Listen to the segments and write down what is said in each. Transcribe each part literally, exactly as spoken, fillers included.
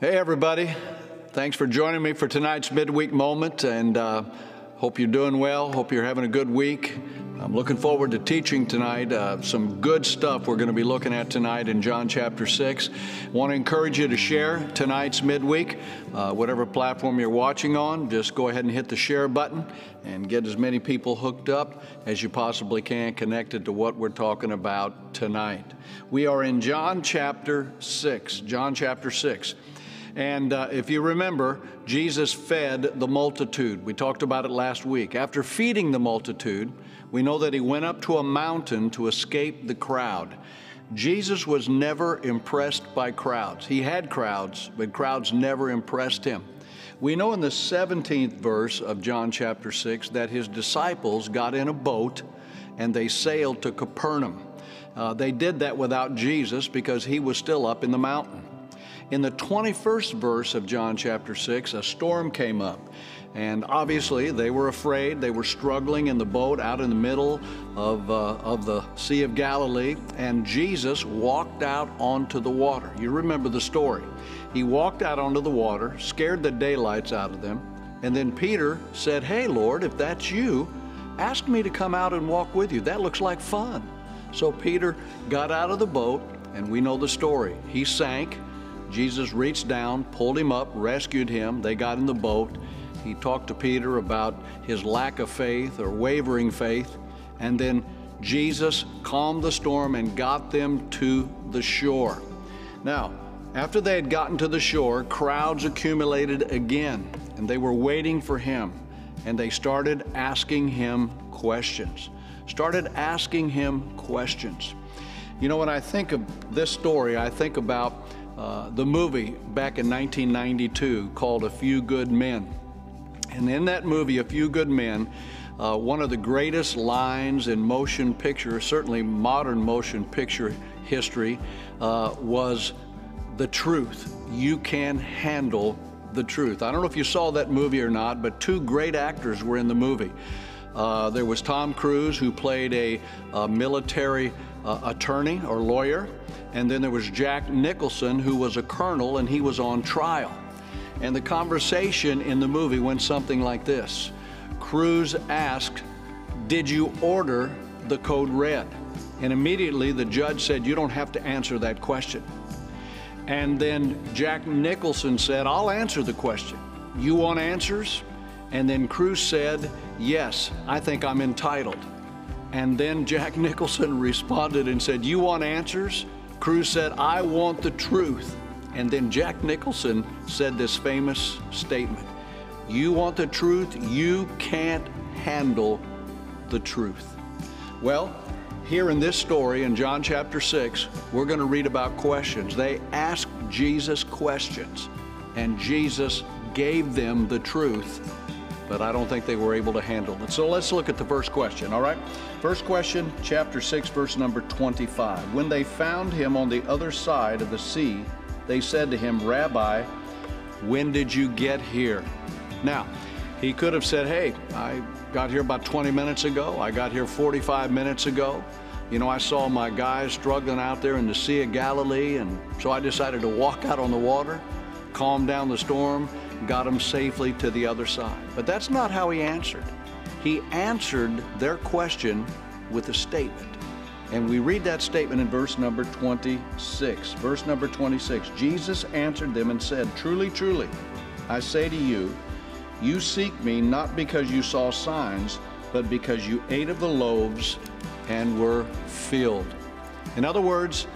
Hey, everybody. Thanks for joining me for tonight's midweek moment, and uh, hope you're doing well. Hope you're having a good week. I'm looking forward to teaching tonight. Uh, some good stuff we're going to be looking at tonight in John chapter six. I want to encourage you to share tonight's midweek. Uh, whatever platform you're watching on, just go ahead and hit the share button and get as many people hooked up as you possibly can, connected to what we're talking about tonight. We are in John chapter six. John chapter six. And uh, if you remember, Jesus fed the multitude. We talked about it last week. After feeding the multitude, we know that he went up to a mountain to escape the crowd. Jesus was never impressed by crowds. He had crowds, but crowds never impressed him. We know in the seventeenth verse of John chapter six that his disciples got in a boat and they sailed to Capernaum. Uh, they did that without Jesus because he was still up in the mountain. In the twenty-first verse of John chapter six, a storm came up, and obviously they were afraid. They were struggling in the boat out in the middle of, uh, of the Sea of Galilee, and Jesus walked out onto the water. You remember the story. He walked out onto the water, scared the daylights out of them, and then Peter said, "Hey, Lord, if that's you, ask me to come out and walk with you. That looks like fun." So Peter got out of the boat, and we know the story. He sank. Jesus reached down, pulled him up, rescued him. They got in the boat. He talked to Peter about his lack of faith or wavering faith. And then Jesus calmed the storm and got them to the shore. Now, after they had gotten to the shore, crowds accumulated again, and they were waiting for him. And they started asking him questions. Started asking him questions. You know, when I think of this story, I think about Uh, the movie back in nineteen ninety-two called A Few Good Men. And in that movie, A Few Good Men, uh, one of the greatest lines in motion picture, certainly modern motion picture history, uh, was the truth. You can handle the truth. I don't know if you saw that movie or not, but two great actors were in the movie. Uh, there was Tom Cruise, who played a, a military uh, attorney or lawyer. And then there was Jack Nicholson, who was a colonel, and he was on trial. And the conversation in the movie went something like this. Cruise asked, "Did you order the code red?" And immediately the judge said, "You don't have to answer that question." And then Jack Nicholson said, "I'll answer the question. You want answers?" And then Cruise said, "Yes, I think I'm entitled." And then Jack Nicholson responded and said, "You want answers?" Cruise said, "I want the truth." And then Jack Nicholson said this famous statement, "You want the truth? You can't handle the truth." Well, here in this story in John chapter six, we're going to read about questions. They asked Jesus questions, and Jesus gave them the truth, but I don't think they were able to handle it. So let's look at the first question, all right? First question, chapter six, verse number twenty-five. When they found him on the other side of the sea, they said to him, "Rabbi, when did you get here?" Now, he could have said, "Hey, I got here about twenty minutes ago. I got here forty-five minutes ago. You know, I saw my guys struggling out there in the Sea of Galilee, and so I decided to walk out on the water, calm down the storm, got them safely to the other side." But that's not how he answered. He answered their question with a statement. And we read that statement in verse number twenty-six. Verse number twenty-six, Jesus answered them and said, "Truly, truly, I say to you, you seek me not because you saw signs, but because you ate of the loaves and were filled." In other words,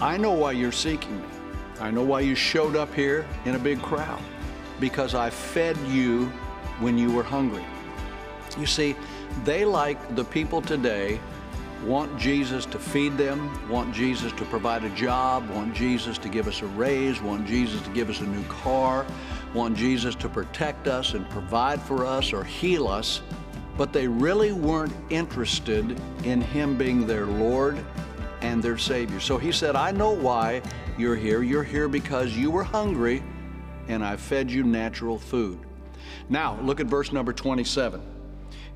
I know why you're seeking me. I know why you showed up here in a big crowd, because I fed you when you were hungry. You see, they, like the people today, want Jesus to feed them, want Jesus to provide a job, want Jesus to give us a raise, want Jesus to give us a new car, want Jesus to protect us and provide for us or heal us, but they really weren't interested in him being their Lord and their Savior. So he said, "I know why you're here. You're here because you were hungry, and I fed you natural food." Now, look at verse number twenty-seven.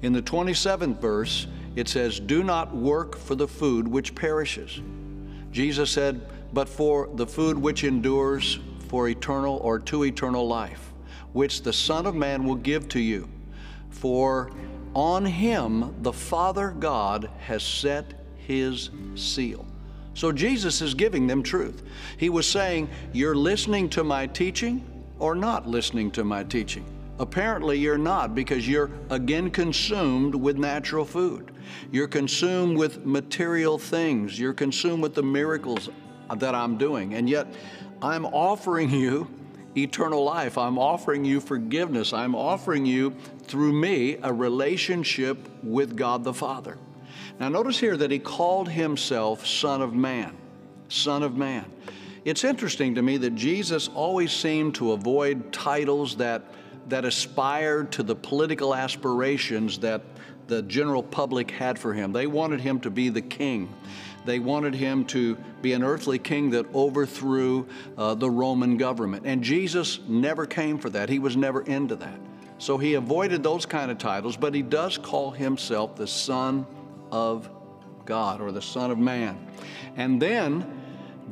In the twenty-seventh verse, it says, "Do not work for the food which perishes." Jesus said, "But for the food which endures for eternal or to eternal life, which the Son of Man will give to you. For on him the Father God has set his seal. So Jesus is giving them truth. He was saying, you're listening to my teaching or not listening to my teaching. Apparently you're not, because you're again consumed with natural food. You're consumed with material things. You're consumed with the miracles that I'm doing. And yet I'm offering you eternal life. I'm offering you forgiveness. I'm offering you, through me, a relationship with God the Father. Now notice here that he called himself Son of Man, Son of Man. It's interesting to me that Jesus always seemed to avoid titles that, that aspired to the political aspirations that the general public had for him. They wanted him to be the king. They wanted him to be an earthly king that overthrew uh, the Roman government. And Jesus never came for that. He was never into that. So he avoided those kind of titles, but he does call himself the Son of God, or the Son of Man. And then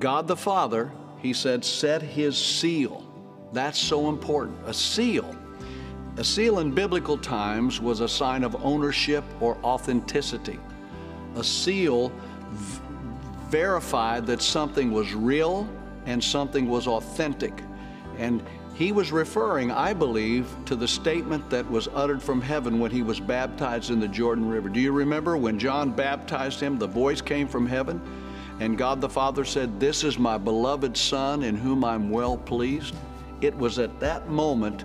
God the Father, he said, set his seal. That's so important, a seal. A seal in biblical times was a sign of ownership or authenticity. A seal verified that something was real and something was authentic. And he was referring, I believe, to the statement that was uttered from heaven when he was baptized in the Jordan River. Do you remember when John baptized him, the voice came from heaven, and God the Father said, "This is my beloved Son in whom I'm well pleased"? It was at that moment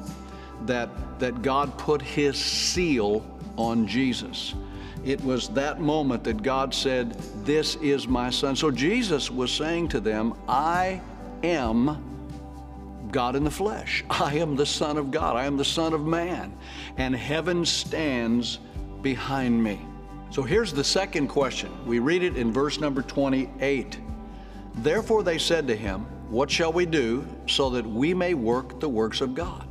that, that God put his seal on Jesus. It was that moment that God said, "This is my Son." So Jesus was saying to them, I am God in the flesh. I am the Son of God. I am the Son of Man, and heaven stands behind me. So here's the second question. We read it in verse number twenty-eight. Therefore they said to him, "What shall we do so that we may work the works of God?"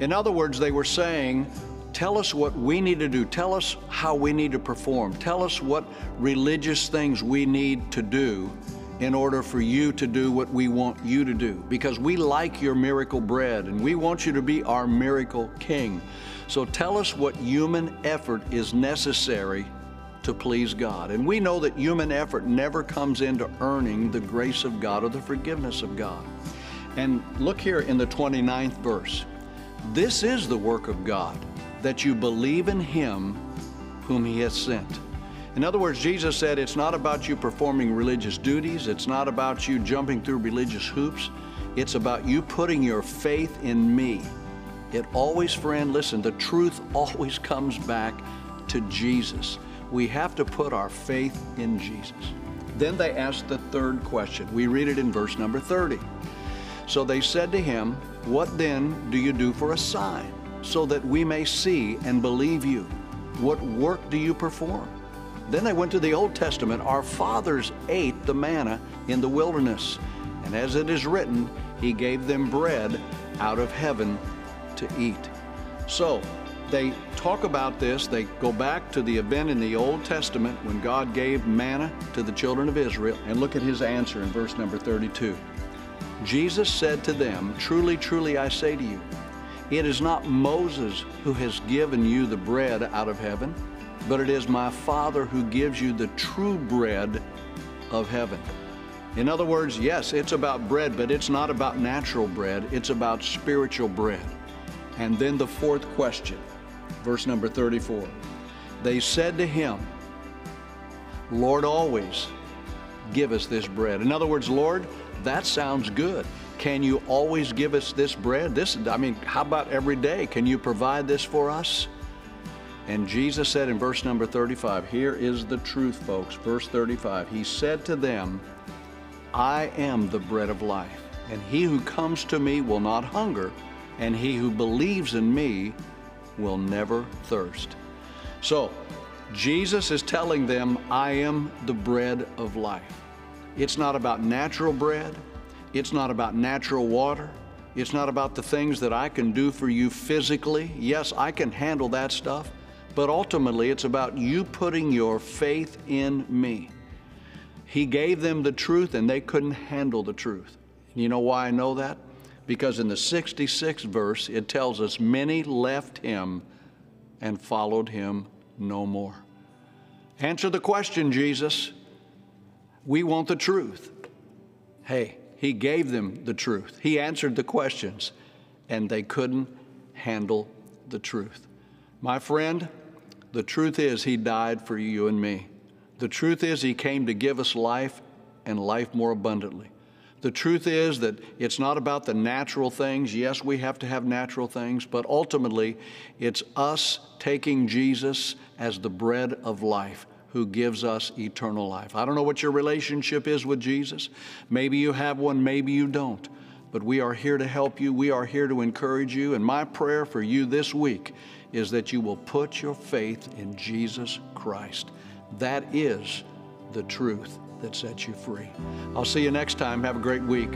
In other words, they were saying, tell us what we need to do. Tell us how we need to perform. Tell us what religious things we need to do in order for you to do what we want you to do, because we like your miracle bread and we want you to be our miracle king. So tell us what human effort is necessary to please God. And we know that human effort never comes into earning the grace of God or the forgiveness of God. And look here in the twenty-ninth verse. This is the work of God, that you believe in him whom he has sent. In other words, Jesus said, it's not about you performing religious duties. It's not about you jumping through religious hoops. It's about you putting your faith in me. It always, friend, listen, the truth always comes back to Jesus. We have to put our faith in Jesus. Then they asked the third question. We read it in verse number thirty. So they said to him, "What then do you do for a sign so that we may see and believe you? What work do you perform?" Then they went to the Old Testament. Our fathers ate the manna in the wilderness, and as it is written, he gave them bread out of heaven to eat. So they talk about this. They go back to the event in the Old Testament when God gave manna to the children of Israel, and look at his answer in verse number thirty-two. Jesus said to them, "Truly, truly, I say to you, it is not Moses who has given you the bread out of heaven, but it is my Father who gives you the true bread of heaven." In other words, yes, it's about bread, but it's not about natural bread. It's about spiritual bread. And then the fourth question, verse number thirty-four. They said to him, "Lord, always give us this bread." In other words, Lord, that sounds good. Can you always give us this bread? This, I mean, how about every day? Can you provide this for us? And Jesus said in verse number thirty-five, here is the truth, folks, verse thirty-five. He said to them, "I am the bread of life, and he who comes to me will not hunger, and he who believes in me will never thirst." So Jesus is telling them, I am the bread of life. It's not about natural bread. It's not about natural water. It's not about the things that I can do for you physically. Yes, I can handle that stuff. But ultimately, it's about you putting your faith in me. He gave them the truth, and they couldn't handle the truth. And you know why I know that? because in the sixty-sixth verse, it tells us many left him and followed him no more. Answer the question, Jesus. We want the truth. Hey, he gave them the truth. He answered the questions, and they couldn't handle the truth. My friend, the truth is he died for you and me. The truth is he came to give us life and life more abundantly. The truth is that it's not about the natural things. Yes, we have to have natural things, but ultimately it's us taking Jesus as the bread of life who gives us eternal life. I don't know what your relationship is with Jesus. Maybe you have one, maybe you don't, but we are here to help you. We are here to encourage you, and my prayer for you this week is that you will put your faith in Jesus Christ. That is the truth that sets you free. I'll see you next time. Have a great week.